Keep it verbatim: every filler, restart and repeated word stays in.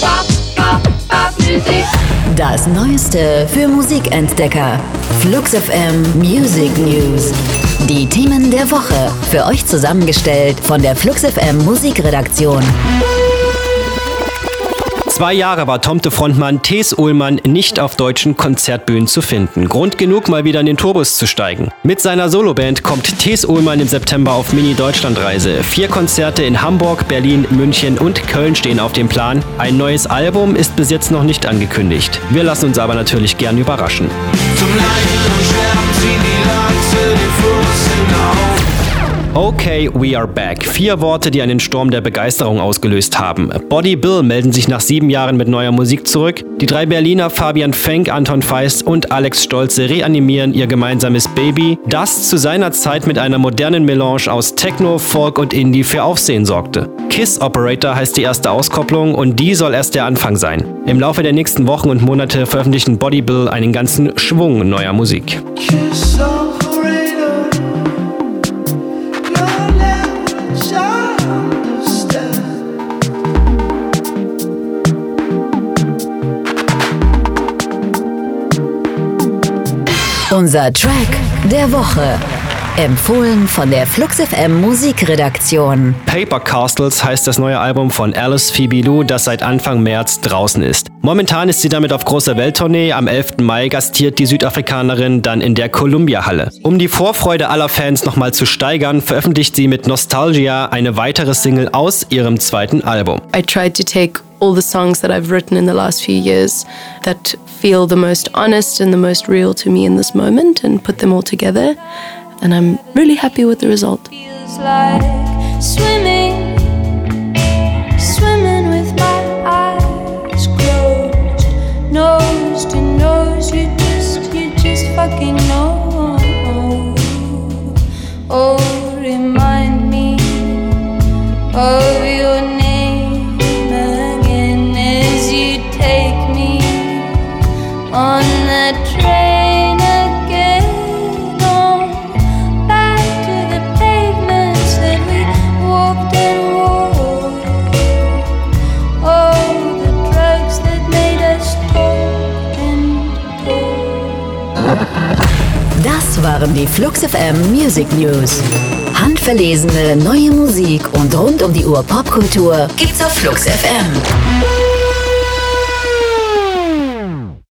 Pop, Pop, Popmusik. Das Neueste für Musikentdecker. FluxFM Music News. Die Themen der Woche. Für euch zusammengestellt von der FluxFM Musikredaktion. Zwei Jahre war Tomte-Frontmann Thees Uhlmann nicht auf deutschen Konzertbühnen zu finden. Grund genug, mal wieder in den Tourbus zu steigen. Mit seiner Soloband kommt Thees Uhlmann im September auf Mini-Deutschland-Reise. Vier Konzerte in Hamburg, Berlin, München und Köln stehen auf dem Plan. Ein neues Album ist bis jetzt noch nicht angekündigt. Wir lassen uns aber natürlich gern überraschen. Zum Leiden und Sterben ziehen die Lanze den Fluss hinauf. Okay, we are back. Vier Worte, die einen Sturm der Begeisterung ausgelöst haben. Body Bill melden sich nach sieben Jahren mit neuer Musik zurück. Die drei Berliner Fabian Fenk, Anton Feist und Alex Stolze reanimieren ihr gemeinsames Baby, das zu seiner Zeit mit einer modernen Melange aus Techno, Folk und Indie für Aufsehen sorgte. Kiss Operator heißt die erste Auskopplung und die soll erst der Anfang sein. Im Laufe der nächsten Wochen und Monate veröffentlichen Body Bill einen ganzen Schwung neuer Musik. Kiss Unser Track der Woche. Empfohlen von der FluxFM Musikredaktion. Paper Castles heißt das neue Album von Alice Phoebe Lou, das seit Anfang März draußen ist. Momentan ist sie damit auf großer Welttournee. Am elften Mai gastiert die Südafrikanerin dann in der Kolumbia-Halle. Um die Vorfreude aller Fans nochmal zu steigern, veröffentlicht sie mit Nostalgia eine weitere Single aus ihrem zweiten Album. I tried to take all the songs that I've written in the last few years that feel the most honest and the most real to me in this moment and put them all together. And I'm really happy with the result. Feels like swimming, swimming with my eyes closed. Nose to nose, you just, you just fucking know. Oh, remind me of your name. On the train again, on back to the pavements that we walked and walked. Oh, the drugs that made us talk and talk. Das waren die FluxFM Music News. Handverlesene neue Musik und rund um die Uhr Popkultur gibt's auf FluxFM.